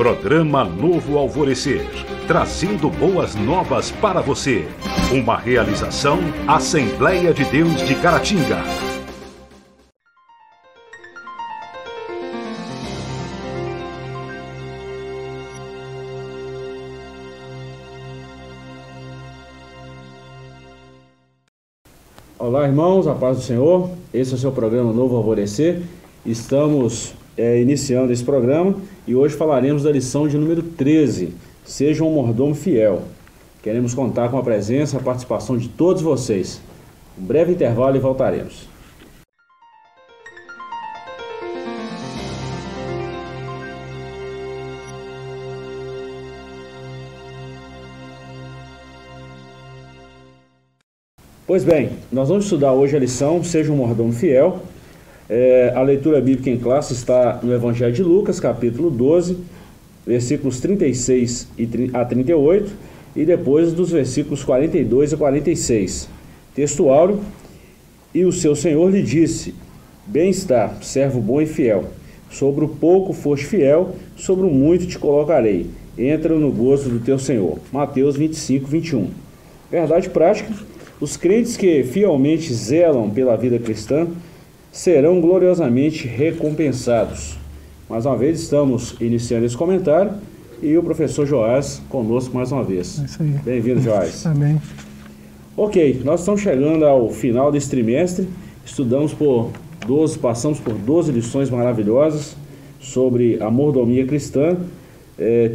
Programa Novo Alvorecer, trazendo boas novas para você. Uma realização Assembleia de Deus de Caratinga. Olá, irmãos, a paz do Senhor. Esse é o seu programa Novo Alvorecer. Estamos iniciando esse programa e hoje falaremos da lição de número 13, Seja um mordomo fiel. Queremos contar com a presença e a participação de todos vocês. Um breve intervalo e voltaremos. Pois bem, nós vamos estudar hoje a lição Seja um mordomo fiel. A leitura bíblica em classe está no Evangelho de Lucas, capítulo 12, versículos 36 a 38, e depois dos versículos 42 a 46. Texto áureo: E o seu Senhor lhe disse, Bem está, servo bom e fiel. Sobre o pouco foste fiel, sobre o muito te colocarei. Entra no gozo do teu Senhor. Mateus 25, 21. Verdade prática: os crentes que fielmente zelam pela vida cristã serão gloriosamente recompensados. Mais uma vez estamos iniciando esse comentário e o professor Joás conosco mais uma vez. É isso aí. Bem-vindo, Joás. Amém. Ok, nós estamos chegando ao final desse trimestre. Estudamos por 12, passamos por 12 lições maravilhosas sobre a mordomia cristã,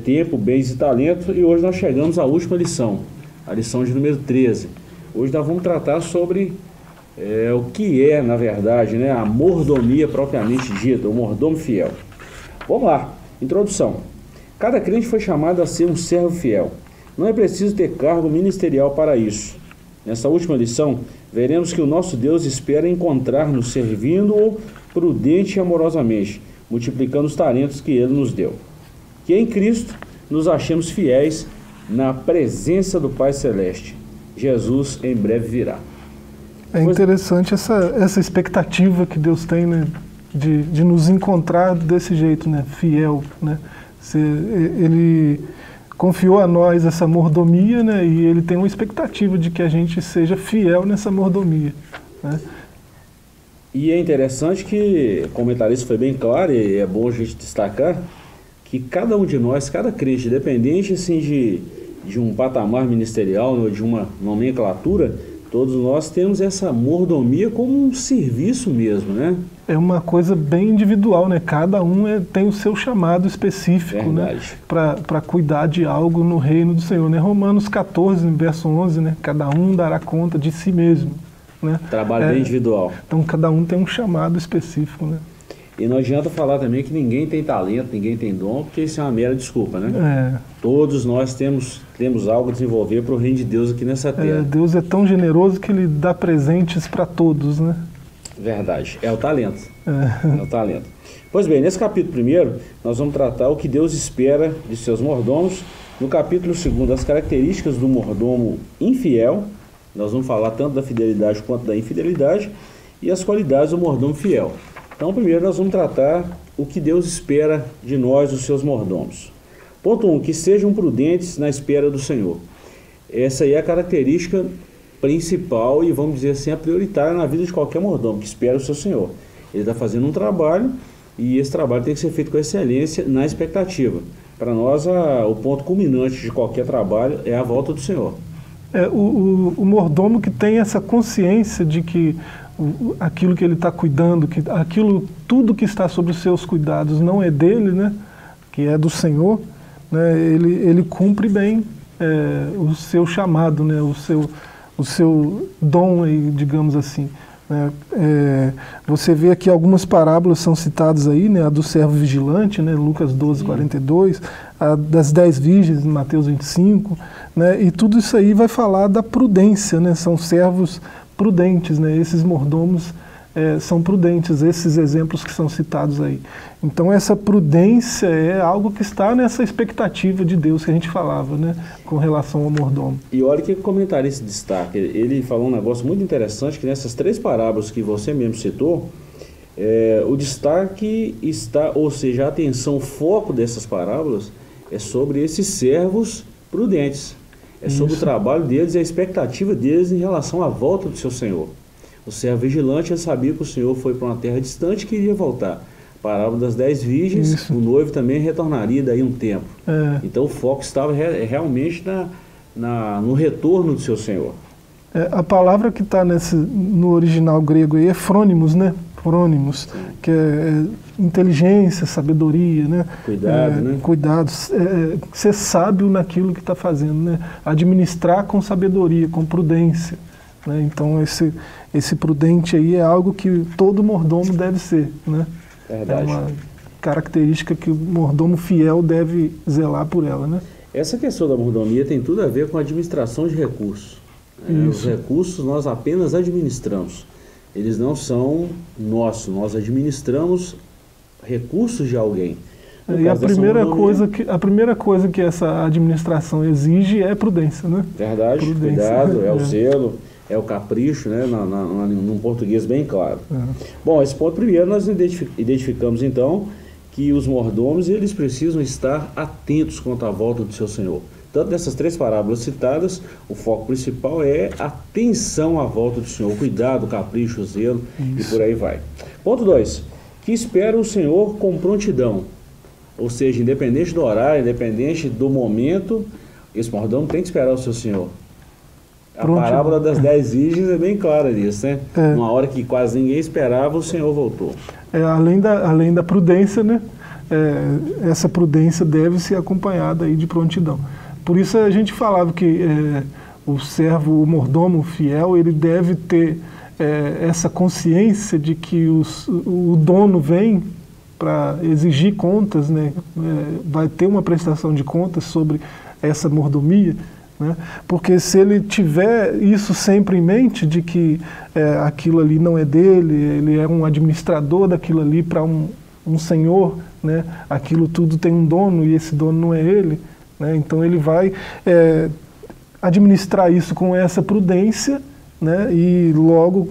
tempo, bens e talento, e hoje nós chegamos à última lição, a lição de número 13. Hoje nós vamos tratar sobre o que é, na verdade, né, a mordomia propriamente dita, o mordomo fiel. Vamos lá, introdução. Cada crente foi chamado a ser um servo fiel. Não é preciso ter cargo ministerial para isso. Nessa última lição, veremos que o nosso Deus espera encontrar-nos servindo-o prudente e amorosamente, multiplicando os talentos que Ele nos deu. Que em Cristo nos achemos fiéis na presença do Pai Celeste. Jesus em breve virá. É interessante essa expectativa que Deus tem, né, de nos encontrar desse jeito, né, fiel, né? Ele confiou a nós essa mordomia, né, e Ele tem uma expectativa de que a gente seja fiel nessa mordomia, né? E é interessante que o comentarista foi bem claro, e é bom a gente destacar, que cada um de nós, cada crente, independente assim, de um patamar ministerial, né, de uma nomenclatura, todos nós temos essa mordomia como um serviço mesmo, né? É uma coisa bem individual, né? Cada um tem o seu chamado específico, verdade, né? Para cuidar de algo no reino do Senhor, né? Romanos 14, verso 11, né? Cada um dará conta de si mesmo, né? Trabalho bem individual. Então cada um tem um chamado específico, né? E não adianta falar também que ninguém tem talento, ninguém tem dom, porque isso é uma mera desculpa, né? É. Todos nós temos algo a desenvolver para o reino de Deus aqui nessa terra. Deus é tão generoso que Ele dá presentes para todos, né? Verdade, é o talento. É o talento. Pois bem, nesse capítulo primeiro, nós vamos tratar o que Deus espera de seus mordomos. No capítulo segundo, as características do mordomo infiel. Nós vamos falar tanto da fidelidade quanto da infidelidade e as qualidades do mordomo fiel. Então, primeiro nós vamos tratar o que Deus espera de nós, os seus mordomos. Ponto 1, que sejam prudentes na espera do Senhor. Essa aí é a característica principal e, vamos dizer assim, a prioritária na vida de qualquer mordomo que espera o seu Senhor. Ele está fazendo um trabalho e esse trabalho tem que ser feito com excelência na expectativa. Para nós, o ponto culminante de qualquer trabalho é a volta do Senhor. O mordomo que tem essa consciência de que aquilo que ele está cuidando, que aquilo, tudo que está sobre os seus cuidados não é dele, né, que é do Senhor, né, ele cumpre bem o seu chamado, né, o seu dom, aí, digamos assim, né. Você vê aqui algumas parábolas são citadas aí, né, a do servo vigilante, né, Lucas 12, 42, a das 10 virgens, Mateus 25, né, e tudo isso aí vai falar da prudência, né, são servos prudentes, né? Esses mordomos são prudentes, esses exemplos que são citados aí. Então essa prudência é algo que está nessa expectativa de Deus que a gente falava, né, com relação ao mordomo. E olha que comentarista destaca, ele falou um negócio muito interessante, que nessas três parábolas que você mesmo citou, O destaque está, ou seja, a atenção, o foco dessas parábolas é sobre esses servos prudentes. É sobre o trabalho deles e a expectativa deles em relação à volta do seu Senhor. O servo vigilante já sabia que o Senhor foi para uma terra distante que iria voltar. Parábola das 10 virgens, o noivo também retornaria daí um tempo. Então o foco estava realmente no retorno do seu Senhor. A palavra que está no original grego aí é frônimos, né? Frônimos, que é inteligência, sabedoria, né? Cuidado, né? Cuidado, ser sábio naquilo que está fazendo, né? Administrar com sabedoria, com prudência, né? Então esse prudente aí é algo que todo mordomo deve ser, né? É verdade. É uma característica que o mordomo fiel deve zelar por ela, né? Essa questão da mordomia tem tudo a ver com a administração de recursos. Os recursos nós apenas administramos. Eles não são nossos, nós administramos recursos de alguém. E a primeira coisa que essa administração exige é prudência, né? Verdade, prudência, cuidado, né? É o zelo, é o capricho, né? Num português bem claro. Bom, esse ponto primeiro nós identificamos então que os mordomos eles precisam estar atentos quanto à volta do seu Senhor. Tanto dessas 3 parábolas citadas, o foco principal é atenção à volta do Senhor, cuidado, capricho, zelo e por aí vai. Ponto 2, que espera o Senhor com prontidão, ou seja, independente do horário, independente do momento, esse mordomo tem que esperar o seu Senhor. A parábola das 10 virgens é bem clara nisso, né? Uma hora que quase ninguém esperava, o Senhor voltou. Além da prudência, né? Essa prudência deve ser acompanhada aí de prontidão. Por isso a gente falava que o servo, o mordomo fiel, ele deve ter essa consciência de que o dono vem para exigir contas, né? Vai ter uma prestação de contas sobre essa mordomia, né? Porque se ele tiver isso sempre em mente, de que aquilo ali não é dele, ele é um administrador daquilo ali para um senhor, né? Aquilo tudo tem um dono e esse dono não é ele, né? Então ele vai administrar isso com essa prudência, né? E logo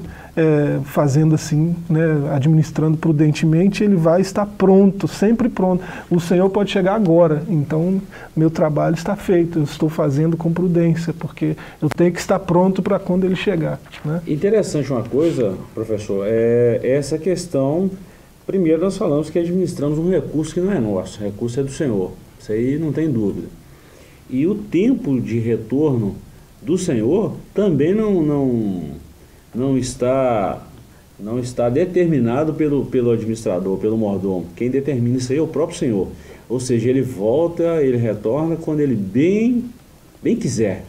fazendo assim, né? Administrando prudentemente, ele vai estar pronto, sempre pronto. O Senhor pode chegar agora, então meu trabalho está feito, eu estou fazendo com prudência, porque eu tenho que estar pronto para quando ele chegar, né? Interessante uma coisa, professor, essa questão, primeiro nós falamos que administramos um recurso que não é nosso, o recurso é do Senhor. Isso aí não tem dúvida. E o tempo de retorno do Senhor também não está determinado pelo administrador, pelo mordomo. Quem determina isso aí é o próprio Senhor. Ou seja, ele volta, ele retorna quando ele bem quiser.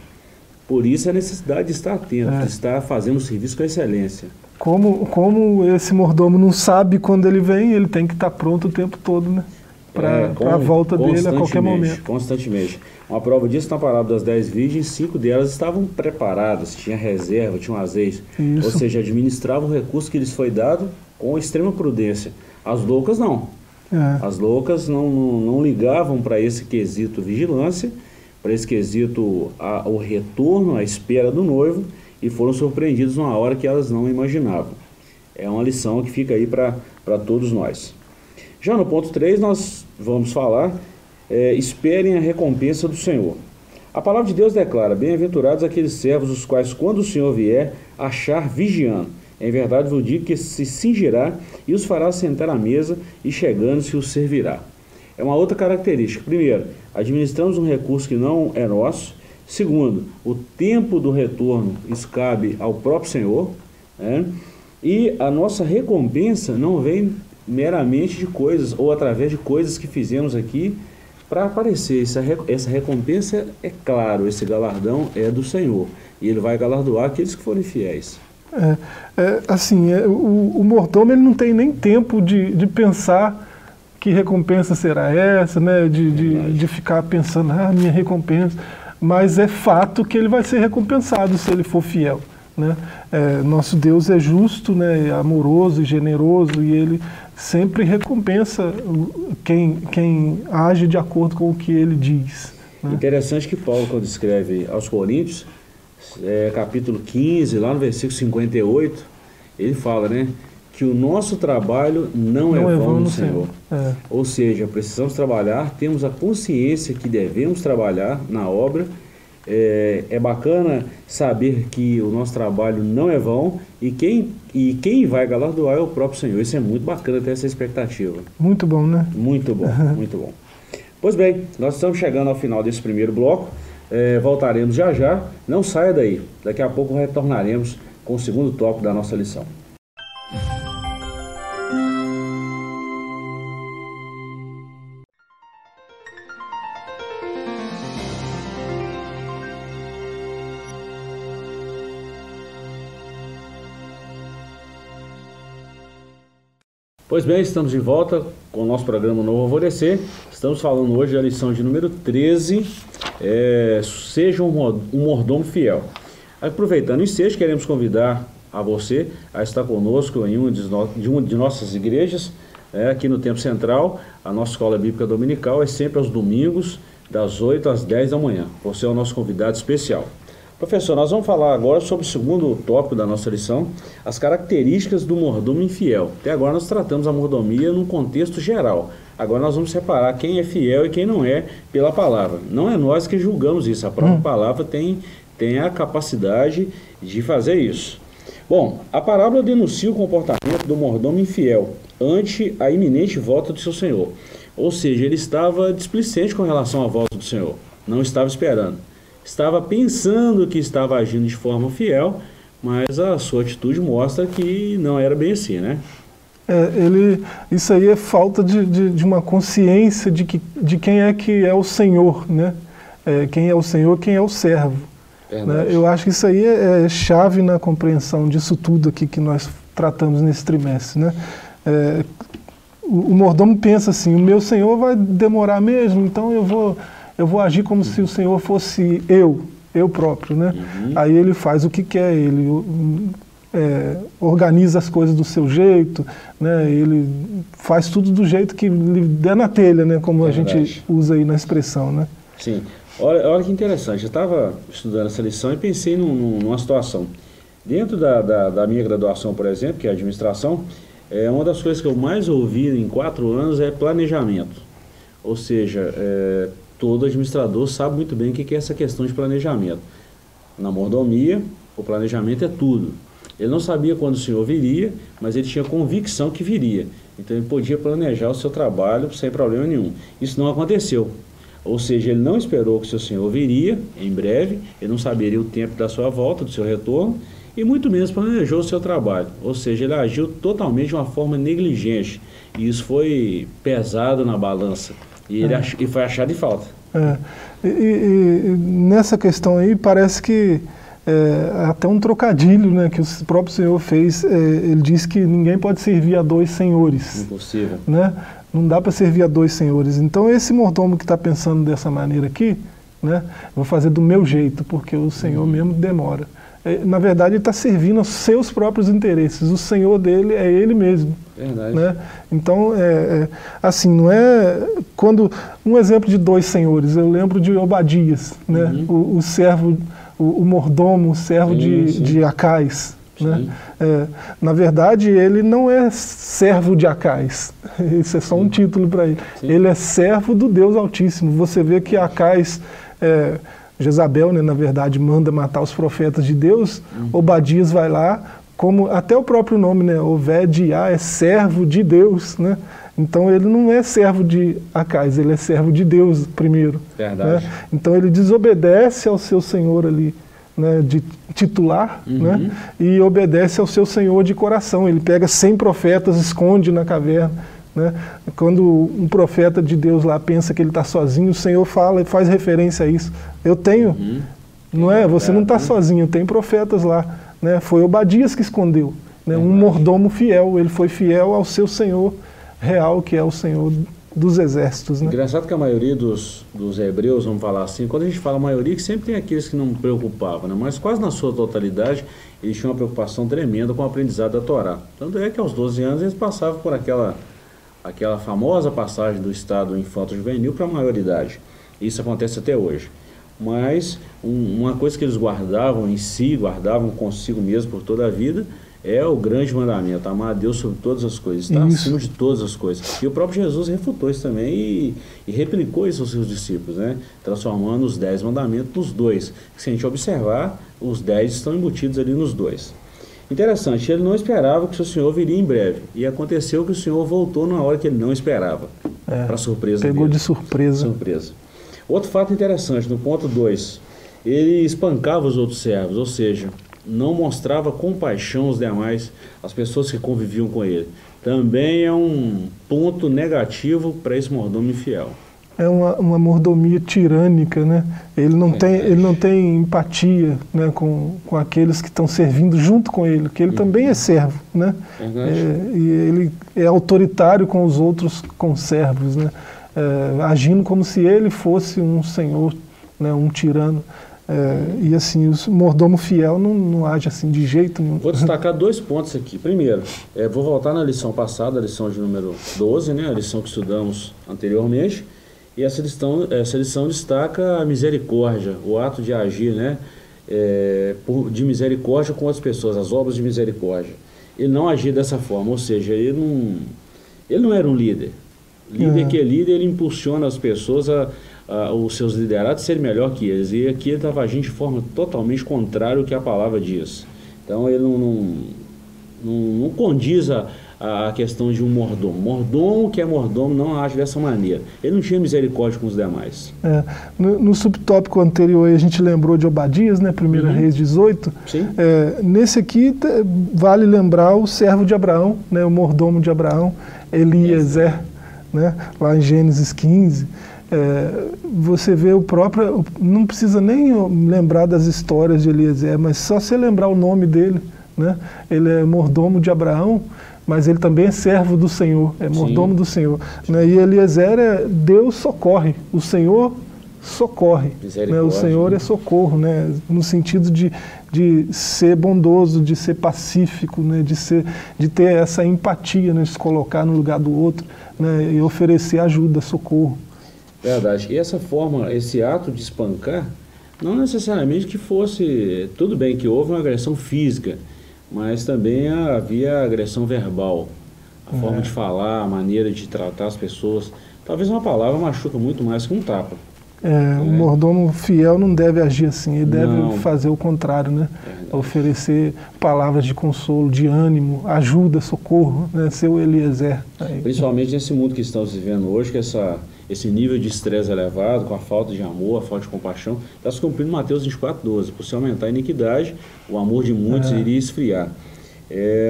Por isso a necessidade de estar atento, de estar fazendo o serviço com excelência. Como esse mordomo não sabe quando ele vem, ele tem que estar pronto o tempo todo, né? Para a volta dele a qualquer momento. Constantemente. Uma prova disso, na parábola das 10 virgens, 5 delas estavam preparadas, tinha reserva, tinha um azeite. Ou seja, administravam o recurso que lhes foi dado com extrema prudência. As loucas não. As loucas não ligavam para esse quesito vigilância, para esse quesito o retorno, a espera do noivo, e foram surpreendidos numa hora que elas não imaginavam. É uma lição que fica aí para todos nós. Já no ponto 3, nós vamos falar, esperem a recompensa do Senhor. A palavra de Deus declara, bem-aventurados aqueles servos, os quais, quando o Senhor vier, achar vigiando. Em verdade, vos digo que se cingirá e os fará sentar à mesa, e chegando-se os servirá. É uma outra característica. Primeiro, administramos um recurso que não é nosso. Segundo, o tempo do retorno cabe ao próprio Senhor, né? E a nossa recompensa não vem meramente de coisas ou através de coisas que fizemos aqui para aparecer. Essa recompensa é claro, esse galardão é do Senhor e ele vai galardoar aqueles que forem fiéis. O mordomo ele não tem nem tempo de pensar que recompensa será essa, né? De ficar pensando, minha recompensa, mas é fato que ele vai ser recompensado se ele for fiel, né? Nosso Deus é justo, né? Amoroso e generoso, e ele sempre recompensa quem age de acordo com o que ele diz, né? Interessante que Paulo, quando escreve aos Coríntios, capítulo 15, lá no versículo 58, ele fala, né, que o nosso trabalho não é vão no Senhor. Ou seja, precisamos trabalhar, temos a consciência que devemos trabalhar na obra. É bacana saber que o nosso trabalho não é vão e quem vai galardoar é o próprio Senhor. Isso é muito bacana, ter essa expectativa. Muito bom, né? Muito bom, muito bom. Pois bem, nós estamos chegando ao final desse primeiro bloco. Voltaremos já já. Não saia daí. Daqui a pouco retornaremos com o segundo tópico da nossa lição. Pois bem, estamos de volta com o nosso programa Novo Alvorecer. Estamos falando hoje da lição de número 13, seja um mordomo fiel. Aproveitando o ensejo, queremos convidar a você a estar conosco em uma de nossas igrejas, aqui no Tempo Central. A nossa escola bíblica dominical é sempre aos domingos, das 8 às 10 da manhã. Você é o nosso convidado especial. Professor, nós vamos falar agora sobre o segundo tópico da nossa lição, as características do mordomo infiel. Até agora nós tratamos a mordomia num contexto geral. Agora nós vamos separar quem é fiel e quem não é pela palavra. Não é nós que julgamos isso, a própria palavra tem a capacidade de fazer isso. Bom, a parábola denuncia o comportamento do mordomo infiel ante a iminente volta do seu senhor. Ou seja, ele estava displicente com relação à volta do senhor, não estava esperando. Estava pensando que estava agindo de forma fiel, mas a sua atitude mostra que não era bem assim, né? Isso aí é falta de uma consciência de quem é que é o Senhor, né? Quem é o Senhor, quem é o servo. Né? Eu acho que isso aí é chave na compreensão disso tudo aqui que nós tratamos nesse trimestre, né? O mordomo pensa assim, o meu Senhor vai demorar mesmo, então eu vou agir como se o Senhor fosse eu próprio, né? Uhum. Aí ele faz o que quer, ele organiza as coisas do seu jeito, né? Ele faz tudo do jeito que lhe der na telha, né? Como a gente usa aí na expressão, né? Sim. Olha que interessante, eu estava estudando essa lição e pensei numa situação. Dentro da minha graduação, por exemplo, que é administração, uma das coisas que eu mais ouvi em 4 anos é planejamento. Ou seja, todo administrador sabe muito bem o que é essa questão de planejamento. Na mordomia, o planejamento é tudo. Ele não sabia quando o senhor viria, mas ele tinha convicção que viria. Então ele podia planejar o seu trabalho sem problema nenhum. Isso não aconteceu. Ou seja, ele não esperou que o seu senhor viria em breve, ele não saberia o tempo da sua volta, do seu retorno, e muito menos planejou o seu trabalho. Ou seja, ele agiu totalmente de uma forma negligente. E isso foi pesado na balança. E ele foi achado em falta. E nessa questão aí parece que até um trocadilho, né, que o próprio Senhor fez. Ele diz que ninguém pode servir a 2 senhores. Impossível. Né? Não dá para servir a 2 senhores. Então esse mordomo que está pensando dessa maneira aqui, né, vou fazer do meu jeito, porque o Senhor mesmo demora. Na verdade ele está servindo aos seus próprios interesses. O Senhor dele é ele mesmo. Verdade. Né? Então, assim, não é... Quando, um exemplo de 2 senhores, eu lembro de Obadias, né? O servo, o mordomo, o servo de Acais. Né? Na verdade, ele não é servo de Acais, isso é só um título para ele. Sim. Ele é servo do Deus Altíssimo. Você vê que Acais... Jezabel, né, na verdade, manda matar os profetas de Deus. Obadias vai lá, como até o próprio nome, né, Obadias, é servo de Deus, né? Então ele não é servo de Acais, ele é servo de Deus primeiro. Verdade. Né? Então ele desobedece ao seu senhor ali, né, de titular, né, e obedece ao seu senhor de coração. Ele pega 100 profetas, esconde na caverna. Né? Quando um profeta de Deus lá pensa que ele está sozinho, o Senhor fala e faz referência a isso. Eu tenho, não é? Você não está sozinho, tem profetas lá. Né? Foi Obadias que escondeu, né? Um mordomo fiel, ele foi fiel ao seu Senhor real, que é o Senhor dos Exércitos. Né? Engraçado que a maioria dos hebreus, vamos falar assim, quando a gente fala a maioria, que sempre tem aqueles que não preocupavam, né? Mas quase na sua totalidade eles tinham uma preocupação tremenda com o aprendizado da Torá. Tanto é que aos 12 anos eles passavam por aquela famosa passagem do estado infanto-juvenil para a maioridade. Isso acontece até hoje. Mas uma coisa que eles guardavam em si, guardavam consigo mesmo por toda a vida, é o grande mandamento, amar a Deus sobre todas as coisas, estar acima de todas as coisas. E o próprio Jesus refutou isso também e replicou isso aos seus discípulos, né? Transformando os 10 mandamentos nos 2. Se a gente observar, os 10 estão embutidos ali nos 2. Interessante, ele não esperava que o Senhor viria em breve. E aconteceu que o Senhor voltou na hora que ele não esperava. É, para surpresa dele. Pegou de surpresa. Outro fato interessante, no ponto 2, ele espancava os outros servos, ou seja, não mostrava compaixão aos demais, as pessoas que conviviam com ele. Também é um ponto negativo para esse mordomo infiel. É uma mordomia tirânica, né? Ele não tem empatia, né, com aqueles que estão servindo junto com ele, que ele também é servo, né? E ele é autoritário com os outros conservos, né? Agindo como se ele fosse um senhor, né, um tirano. E assim, o mordomo fiel não age assim de jeito nenhum. Vou destacar 2 pontos aqui. Primeiro, vou voltar na lição passada, a lição de número 12, né, a lição que estudamos anteriormente. E essa lição destaca a misericórdia, o ato de agir, né, de misericórdia com as pessoas, as obras de misericórdia. Ele não agia dessa forma, ou seja, ele não era um líder. Ele impulsiona as pessoas, os seus liderados, a serem melhor que eles. E aqui ele estava agindo de forma totalmente contrária ao que a palavra diz. Então ele não condiz a questão de um mordomo. Mordomo que é mordomo não age dessa maneira. Ele não tinha misericórdia com os demais. No subtópico anterior a gente lembrou de Obadias, né? 1 Reis 18. Sim. Nesse aqui vale lembrar o servo de Abraão, né? O mordomo de Abraão, Eliézer, né? Lá em Gênesis 15. Você vê o próprio... Não precisa nem lembrar das histórias de Eliézer, mas só você lembrar o nome dele, né? Ele é mordomo de Abraão, mas ele também é servo do Senhor, é mordomo do Senhor, né? E Eliézer é Deus socorre, o Senhor socorre, né? O Senhor é socorro, né? No sentido de ser bondoso, de ser pacífico, né? De ter essa empatia, né? De se colocar no lugar do outro, né? E oferecer ajuda, socorro. Verdade. E essa forma, esse ato de espancar, não necessariamente que fosse... Tudo bem que houve uma agressão física, mas também havia agressão verbal, a forma de falar, a maneira de tratar as pessoas. Talvez uma palavra machuca muito mais que um tapa. O mordomo fiel não deve agir assim, ele deve fazer o contrário, né? Oferecer palavras de consolo, de ânimo, ajuda, socorro, né? Ser o Eliézer. Principalmente nesse mundo que estamos vivendo hoje, que esse nível de estresse elevado, com a falta de amor, a falta de compaixão, está se cumprindo Mateus 24:12. Por se aumentar a iniquidade, o amor de muitos iria esfriar.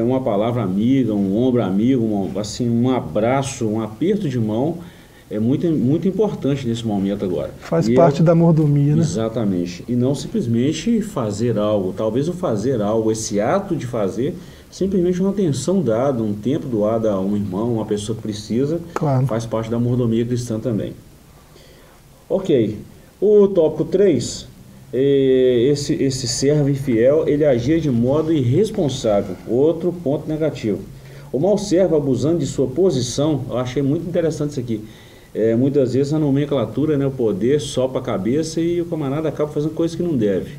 Uma palavra amiga, um ombro amigo, assim, um abraço, um aperto de mão, é muito, muito importante nesse momento agora. Faz parte da mordomia, né? Exatamente. E não simplesmente fazer algo. Talvez o fazer algo, esse ato de fazer, simplesmente uma atenção dada, um tempo doado a um irmão, uma pessoa que precisa, claro. Faz parte da mordomia cristã também. Ok. O tópico 3, esse servo infiel, ele agia de modo irresponsável. Outro ponto negativo. O mau servo abusando de sua posição, eu achei muito interessante isso aqui. Muitas vezes a nomenclatura, né, o poder sopa a cabeça e o camarada acaba fazendo coisas que não deve.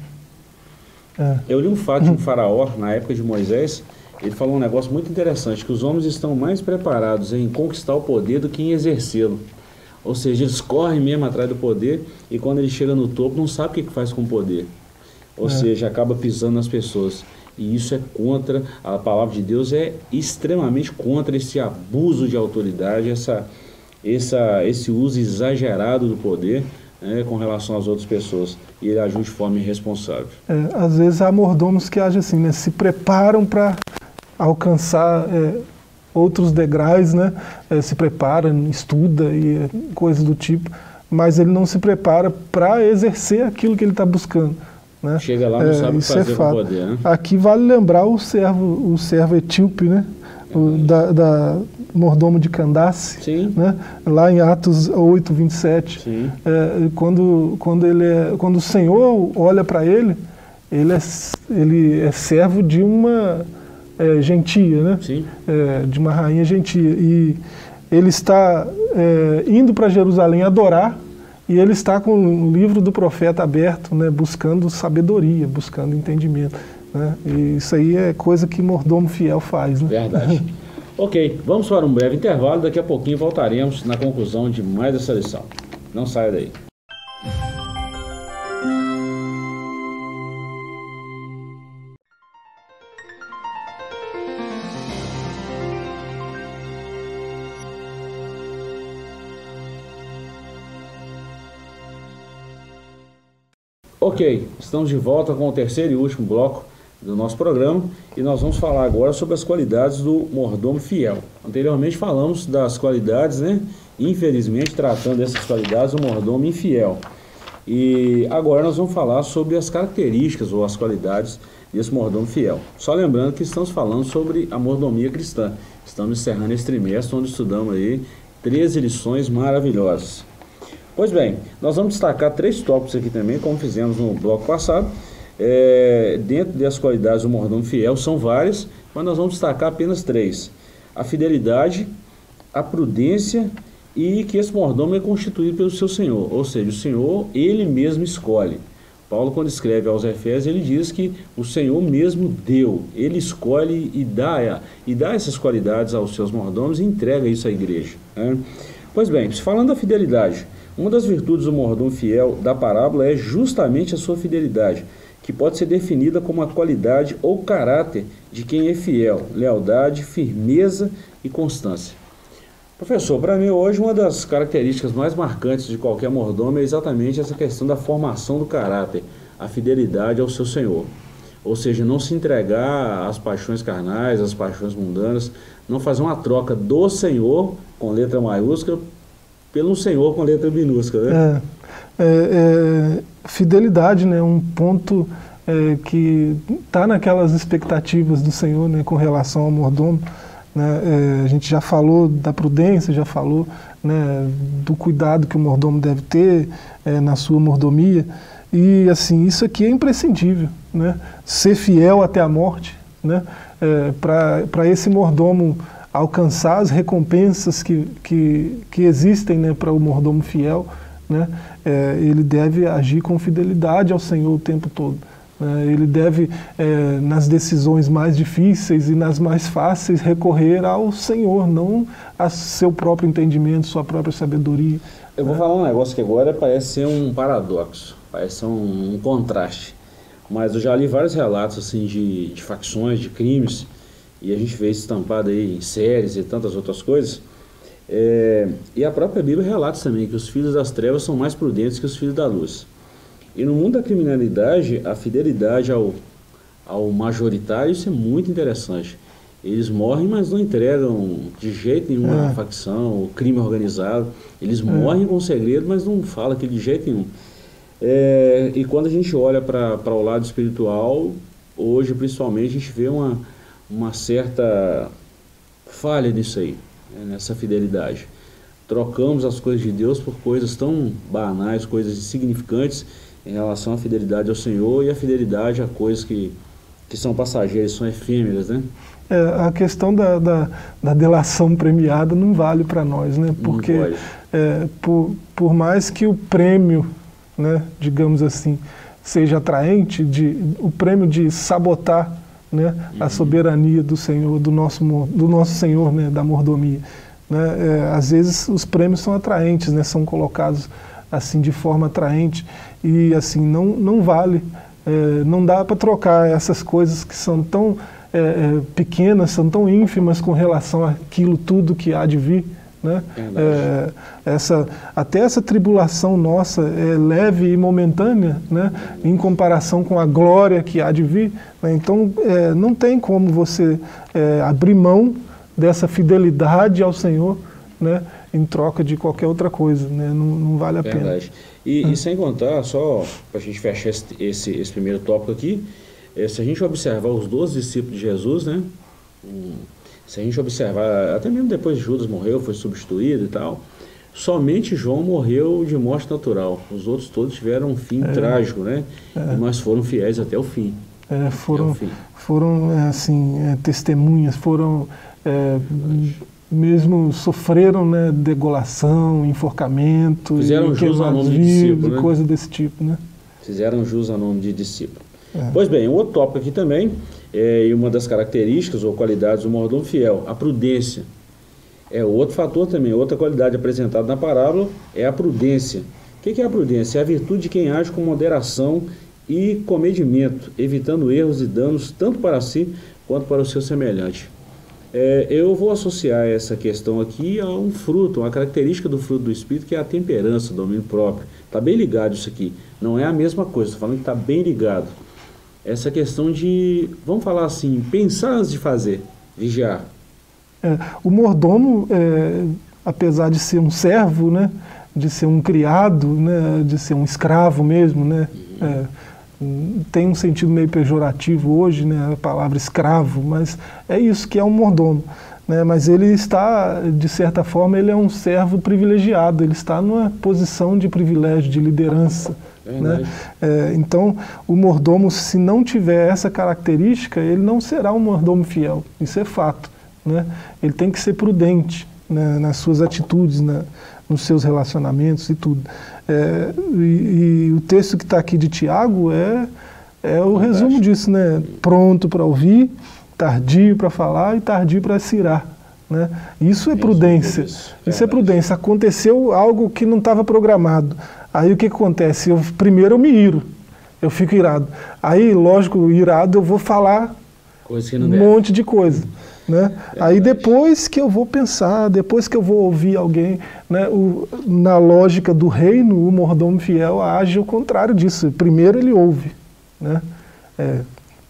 Eu li um fato de um faraó, na época de Moisés, ele falou um negócio muito interessante, que os homens estão mais preparados em conquistar o poder do que em exercê-lo. Ou seja, eles correm mesmo atrás do poder e quando ele chega no topo não sabe o que faz com o poder. Ou seja, acaba pisando nas pessoas. E isso é contra, a palavra de Deus é extremamente contra esse abuso de autoridade, esse uso exagerado do poder, né, com relação às outras pessoas, e ele agiu de forma irresponsável. Às vezes há mordomos que agem assim, né, se preparam para alcançar outros degraus, né, se preparam, estuda e coisas do tipo, mas ele não se prepara para exercer aquilo que ele está buscando, né? Chega lá, não sabe o que fazer com o poder, né? Aqui vale lembrar o servo etíope, né? Da mordomo de Candace, né? Lá em Atos 8, 27, quando o Senhor olha para ele é servo de uma gentia, né? De uma rainha gentia, e ele está indo para Jerusalém adorar, e ele está com o livro do profeta aberto, né? Buscando sabedoria, buscando entendimento. Né? E isso aí é coisa que mordomo fiel faz. Né? Verdade. Ok, vamos para um breve intervalo. Daqui a pouquinho voltaremos na conclusão de mais essa lição. Não saia daí. Ok, estamos de volta com o terceiro e último bloco do nosso programa e nós vamos falar agora sobre as qualidades do mordomo fiel. Anteriormente falamos das qualidades, né? Infelizmente, tratando dessas qualidades, o mordomo infiel. E agora nós vamos falar sobre as características ou as qualidades desse mordomo fiel. Só lembrando que estamos falando sobre a mordomia cristã. Estamos encerrando esse trimestre onde estudamos aí 13 lições maravilhosas. Pois bem, nós vamos destacar 3 tópicos aqui também, como fizemos no bloco passado. Dentro das qualidades do mordomo fiel, são várias, mas nós vamos destacar apenas 3. A fidelidade, a prudência e que esse mordomo é constituído pelo seu senhor. Ou seja, o senhor, ele mesmo escolhe. Paulo, quando escreve aos Efésios, ele diz que o Senhor mesmo deu. Ele escolhe e dá essas qualidades aos seus mordomos e entrega isso à igreja. Né? Pois bem, falando da fidelidade, uma das virtudes do mordomo fiel da parábola é justamente a sua fidelidade, que pode ser definida como a qualidade ou caráter de quem é fiel, lealdade, firmeza e constância. Professor, para mim hoje uma das características mais marcantes de qualquer mordomo é exatamente essa questão da formação do caráter, a fidelidade ao seu Senhor. Ou seja, não se entregar às paixões carnais, às paixões mundanas, não fazer uma troca do Senhor, com letra maiúscula, pelo Senhor com letra minúscula, né? Fidelidade, né? Um ponto que está naquelas expectativas do Senhor, né? Com relação ao mordomo, né? A gente já falou da prudência, já falou, né? Do cuidado que o mordomo deve ter na sua mordomia. E assim, isso aqui é imprescindível, né? Ser fiel até a morte, né? Para esse mordomo alcançar as recompensas que existem, né, para o mordomo fiel, né, ele deve agir com fidelidade ao Senhor o tempo todo. Né, ele deve, nas decisões mais difíceis e nas mais fáceis, recorrer ao Senhor, não a seu próprio entendimento, sua própria sabedoria. Eu vou falar um negócio que agora parece ser um paradoxo, parece ser um contraste, mas eu já li vários relatos assim, de facções, de crimes, e a gente vê isso estampado aí em séries e tantas outras coisas, e a própria Bíblia relata também que os filhos das trevas são mais prudentes que os filhos da luz. E no mundo da criminalidade, a fidelidade ao majoritário, isso é muito interessante. Eles morrem, mas não entregam de jeito nenhum a facção, o crime organizado. Eles morrem com segredo, mas não falam aquilo de jeito nenhum. E quando a gente olha para o lado espiritual, hoje principalmente a gente vê uma certa falha nisso aí, nessa fidelidade. Trocamos as coisas de Deus por coisas tão banais, coisas insignificantes em relação à fidelidade ao Senhor e à fidelidade a coisas que são passageiras, são efêmeras, né? A questão da delação premiada não vale para nós, né? Porque por mais que o prêmio, né, digamos assim, seja atraente, o prêmio de sabotar, né, a soberania do Senhor, do nosso Senhor, né, da mordomia, né, às vezes os prêmios são atraentes, né, são colocados assim de forma atraente e assim não vale, não dá para trocar essas coisas que são tão pequenas, são tão ínfimas com relação àquilo tudo que há de vir, né? Até essa tribulação nossa é leve e momentânea, né, em comparação com a glória que há de vir, né? Então não tem como você abrir mão dessa fidelidade ao Senhor, né, em troca de qualquer outra coisa, né? Não vale a pena. E sem contar, só para a gente fechar esse primeiro tópico aqui, se a gente observar os 12 discípulos de Jesus, né, se a gente observar, até mesmo depois Judas morreu, foi substituído e tal, somente João morreu de morte natural. Os outros todos tiveram um fim trágico, né? Mas foram fiéis até o fim. Foram testemunhas, foram, mesmo sofreram, né, degolação, enforcamento, fizeram jus ao nome de discípulo, né? Coisa desse tipo, né? Fizeram jus ao nome de discípulo. Pois bem, um outro tópico aqui também, e uma das características ou qualidades do mordomo fiel, a prudência. É outro fator também, outra qualidade apresentada na parábola é a prudência. O que é a prudência? É a virtude de quem age com moderação e comedimento, evitando erros e danos tanto para si quanto para o seu semelhante. Eu vou associar essa questão aqui a um fruto, uma característica do fruto do Espírito, que é a temperança, o domínio próprio. Está bem ligado isso aqui, não é a mesma coisa, estou falando que está bem ligado. Essa questão de, vamos falar assim, pensar antes de fazer, vigiar. O mordomo, apesar de ser um servo, né, de ser um criado, né, de ser um escravo mesmo, né, tem um sentido meio pejorativo hoje, né, a palavra escravo, mas é isso que é um mordomo, né, mas ele está, de certa forma, ele é um servo privilegiado, ele está numa posição de privilégio, de liderança, né? Então o mordomo, se não tiver essa característica, ele não será um mordomo fiel, isso é fato, né? Ele tem que ser prudente, né, nas suas atitudes, nos seus relacionamentos e tudo. E o texto que está aqui de Tiago é o resumo disso, né? Pronto para ouvir, tardio para falar e tardio para se irar, né? Isso é prudência. Isso é prudência. Aconteceu algo que não estava programado. Aí o que acontece? Primeiro eu me iro, eu fico irado. Aí, lógico, irado eu vou falar um monte de coisa, né? Aí depois que eu vou pensar, depois que eu vou ouvir alguém, né, na lógica do reino, o mordomo fiel age ao contrário disso. Primeiro ele ouve, né?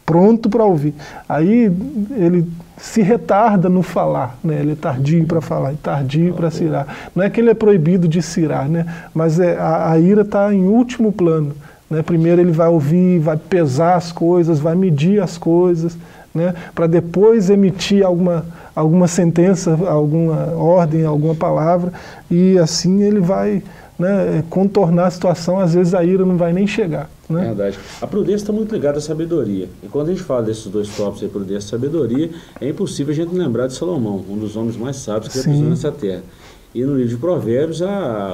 Pronto para ouvir. Aí ele se retarda no falar, né? Ele é tardio para falar e tardio para se irar. Não é que ele é proibido de se irar, né? Mas a ira está em último plano, né? Primeiro ele vai ouvir, vai pesar as coisas, vai medir as coisas, né, para depois emitir alguma sentença, alguma ordem, alguma palavra, e assim ele vai, né, contornar a situação, às vezes a ira não vai nem chegar, né? Verdade. A prudência está muito ligada à sabedoria, e quando a gente fala desses dois tópicos, aí, prudência e sabedoria, é impossível a gente lembrar de Salomão, um dos homens mais sábios que já pisou nessa terra. E no livro de Provérbios,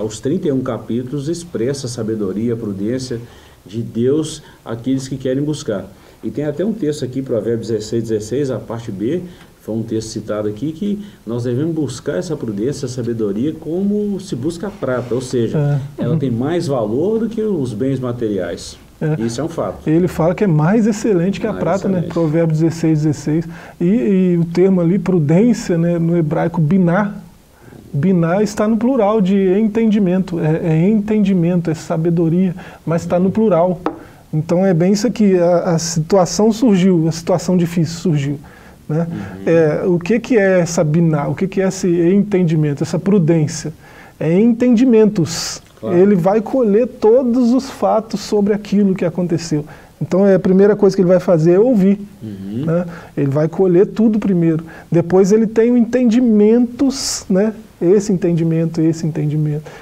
os 31 capítulos expressa a sabedoria, a prudência de Deus àqueles que querem buscar. E tem até um texto aqui, Provérbios 16:16, a parte B, foi um texto citado aqui, que nós devemos buscar essa prudência, essa sabedoria, como se busca a prata, ou seja, ela tem mais valor do que os bens materiais. Isso é um fato. Ele fala que é mais excelente que a prata, né? Provérbios 16:16. E o termo ali, prudência, né, no hebraico, biná. Biná está no plural de entendimento, entendimento, é sabedoria, mas está no plural. Então é bem isso aqui, a situação surgiu, a situação difícil surgiu, né? O que é essa biná, o que é esse entendimento, essa prudência? É entendimentos, claro. Ele vai colher todos os fatos sobre aquilo que aconteceu. Então a primeira coisa que ele vai fazer é ouvir, né? Ele vai colher tudo primeiro, depois ele tem o entendimentos, né?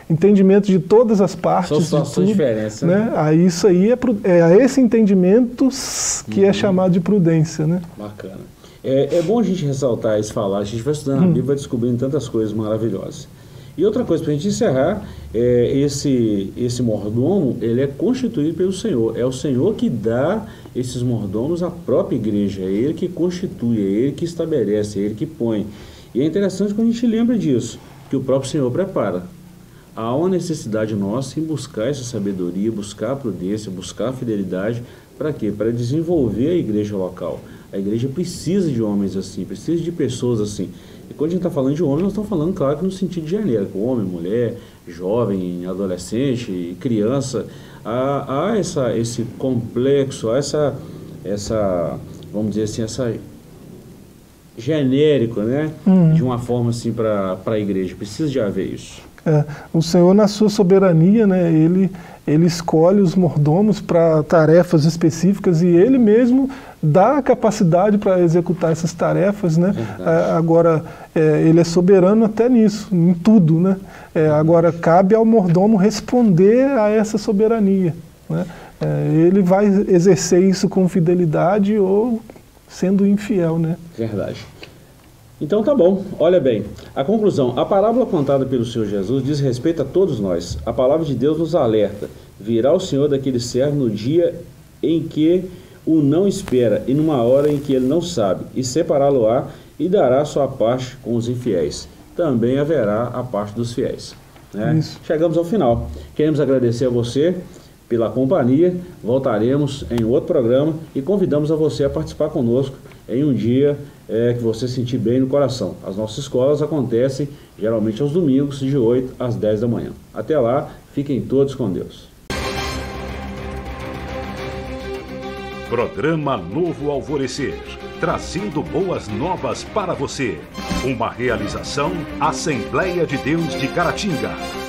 Entendimento de todas as partes. São situações diferentes, né? Aí isso aí é esse entendimento que é chamado de prudência, né? Bacana. É bom a gente ressaltar isso, falar. A gente vai estudando a Bíblia, vai descobrindo tantas coisas maravilhosas. E outra coisa, para a gente encerrar, esse mordomo, ele é constituído pelo Senhor. É o Senhor que dá esses mordomos à própria igreja. É Ele que constitui, é Ele que estabelece, é Ele que põe. E é interessante quando a gente lembra disso, que o próprio Senhor prepara. Há uma necessidade nossa em buscar essa sabedoria, buscar a prudência, buscar a fidelidade. Para quê? Para desenvolver a igreja local. A igreja precisa de homens assim, precisa de pessoas assim. E quando a gente está falando de homem, nós estamos falando, claro, que no sentido genérico. Homem, mulher, jovem, adolescente, criança. Há esse complexo, há vamos dizer assim, essa genérico, né? De uma forma assim para a igreja, precisa de haver isso. O Senhor, na sua soberania, né, ele escolhe os mordomos para tarefas específicas e ele mesmo dá a capacidade para executar essas tarefas, né? Agora, ele é soberano até nisso, em tudo, né? Agora, cabe ao mordomo responder a essa soberania, né? Ele vai exercer isso com fidelidade ou sendo infiel, né? Verdade. Então tá bom, olha bem, a conclusão, a parábola contada pelo Senhor Jesus diz respeito a todos nós. A palavra de Deus nos alerta, virá o Senhor daquele servo no dia em que o não espera, e numa hora em que ele não sabe, e separá-lo-á, e dará sua parte com os infiéis. Também haverá a parte dos fiéis. Né? Chegamos ao final. Queremos agradecer a você pela companhia. Voltaremos em outro programa e convidamos a você a participar conosco em um dia que você sentir bem no coração. As nossas escolas acontecem geralmente aos domingos, de 8 às 10 da manhã. Até lá, fiquem todos com Deus. Programa Novo Alvorecer, trazendo boas novas para você. Uma realização Assembleia de Deus de Caratinga.